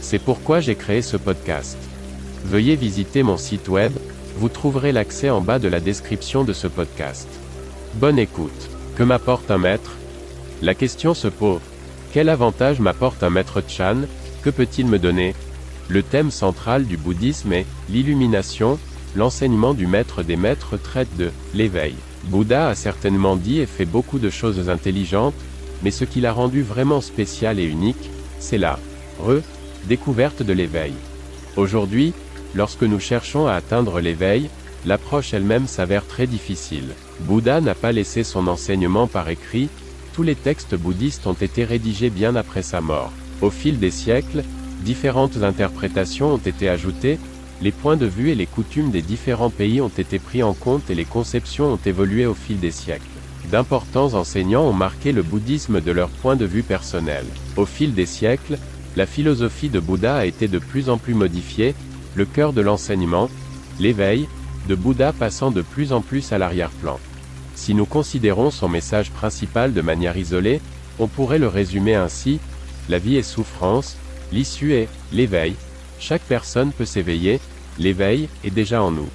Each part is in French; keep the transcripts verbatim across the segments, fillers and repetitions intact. C'est pourquoi j'ai créé ce podcast. Veuillez visiter mon site web, vous trouverez l'accès en bas de la description de ce podcast. Bonne écoute. Que m'apporte un maître? La question se pose. Quel avantage m'apporte un maître Chan? Que peut-il me donner? Le thème central du bouddhisme est l'illumination, l'enseignement du maître des maîtres traite de l'éveil. Bouddha a certainement dit et fait beaucoup de choses intelligentes, mais ce qui l'a rendu vraiment spécial et unique, c'est la redécouverte de l'éveil. Aujourd'hui, lorsque nous cherchons à atteindre l'éveil, l'approche elle-même s'avère très difficile. Bouddha n'a pas laissé son enseignement par écrit, tous les textes bouddhistes ont été rédigés bien après sa mort. Au fil des siècles, différentes interprétations ont été ajoutées, les points de vue et les coutumes des différents pays ont été pris en compte et les conceptions ont évolué au fil des siècles. D'importants enseignants ont marqué le bouddhisme de leur point de vue personnel. Au fil des siècles, la philosophie de Bouddha a été de plus en plus modifiée, le cœur de l'enseignement, l'éveil, de Bouddha passant de plus en plus à l'arrière-plan. Si nous considérons son message principal de manière isolée, on pourrait le résumer ainsi, la vie est souffrance, l'issue est l'éveil. Chaque personne peut s'éveiller, l'éveil est déjà en nous.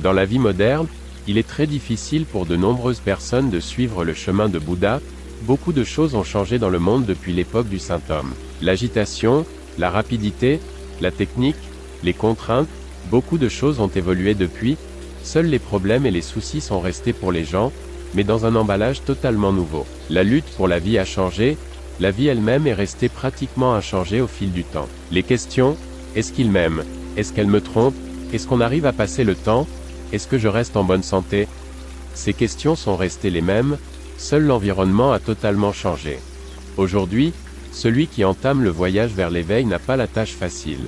Dans la vie moderne, il est très difficile pour de nombreuses personnes de suivre le chemin de Bouddha, beaucoup de choses ont changé dans le monde depuis l'époque du saint homme. L'agitation, la rapidité, la technique, les contraintes, beaucoup de choses ont évolué depuis, seuls les problèmes et les soucis sont restés pour les gens, mais dans un emballage totalement nouveau. La lutte pour la vie a changé, la vie elle-même est restée pratiquement inchangée au fil du temps. Les questions, est-ce qu'il m'aime? Est-ce qu'elle me trompe? Est-ce qu'on arrive à passer le temps? Est-ce que je reste en bonne santé? Ces questions sont restées les mêmes, seul l'environnement a totalement changé. Aujourd'hui, celui qui entame le voyage vers l'éveil n'a pas la tâche facile.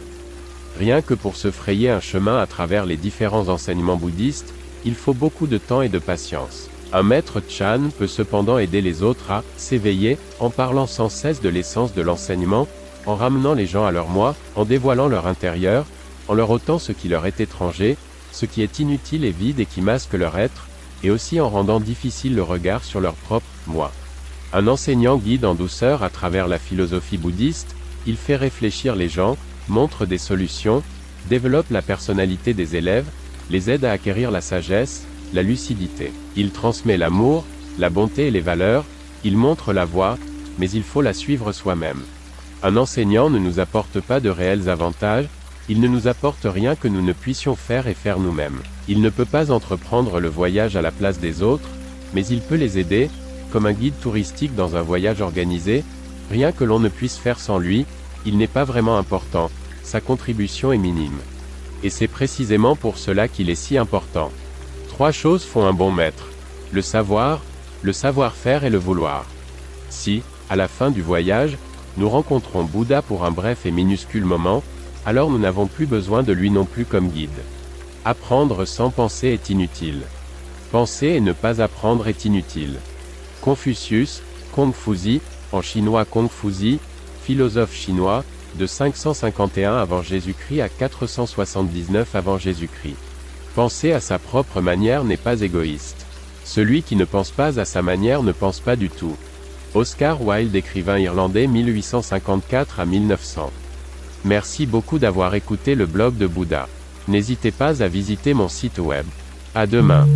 Rien que pour se frayer un chemin à travers les différents enseignements bouddhistes, il faut beaucoup de temps et de patience. Un maître Chan peut cependant aider les autres à s'éveiller, en parlant sans cesse de l'essence de l'enseignement, en ramenant les gens à leur moi, en dévoilant leur intérieur, en leur ôtant ce qui leur est étranger, ce qui est inutile et vide et qui masque leur être, et aussi en rendant difficile le regard sur leur propre « moi ». Un enseignant guide en douceur à travers la philosophie bouddhiste, il fait réfléchir les gens, montre des solutions, développe la personnalité des élèves, les aide à acquérir la sagesse, la lucidité. Il transmet l'amour, la bonté et les valeurs, il montre la voie, mais il faut la suivre soi-même. Un enseignant ne nous apporte pas de réels avantages, il ne nous apporte rien que nous ne puissions faire et faire nous-mêmes. Il ne peut pas entreprendre le voyage à la place des autres, mais il peut les aider, comme un guide touristique dans un voyage organisé, rien que l'on ne puisse faire sans lui, il n'est pas vraiment important, sa contribution est minime. Et c'est précisément pour cela qu'il est si important. Trois choses font un bon maître. Le savoir, le savoir-faire et le vouloir. Si, à la fin du voyage, nous rencontrons Bouddha pour un bref et minuscule moment, alors nous n'avons plus besoin de lui non plus comme guide. Apprendre sans penser est inutile. Penser et ne pas apprendre est inutile. Confucius, Kong Fuzi, en chinois Kong Fuzi, philosophe chinois, de cinq cent cinquante et un avant Jésus-Christ à quatre cent soixante-dix-neuf avant Jésus-Christ. Penser à sa propre manière n'est pas égoïste. Celui qui ne pense pas à sa manière ne pense pas du tout. Oscar Wilde, écrivain irlandais mille huit cent cinquante-quatre à mille neuf cents. Merci beaucoup d'avoir écouté le blog de Bouddha. N'hésitez pas à visiter mon site web. À demain.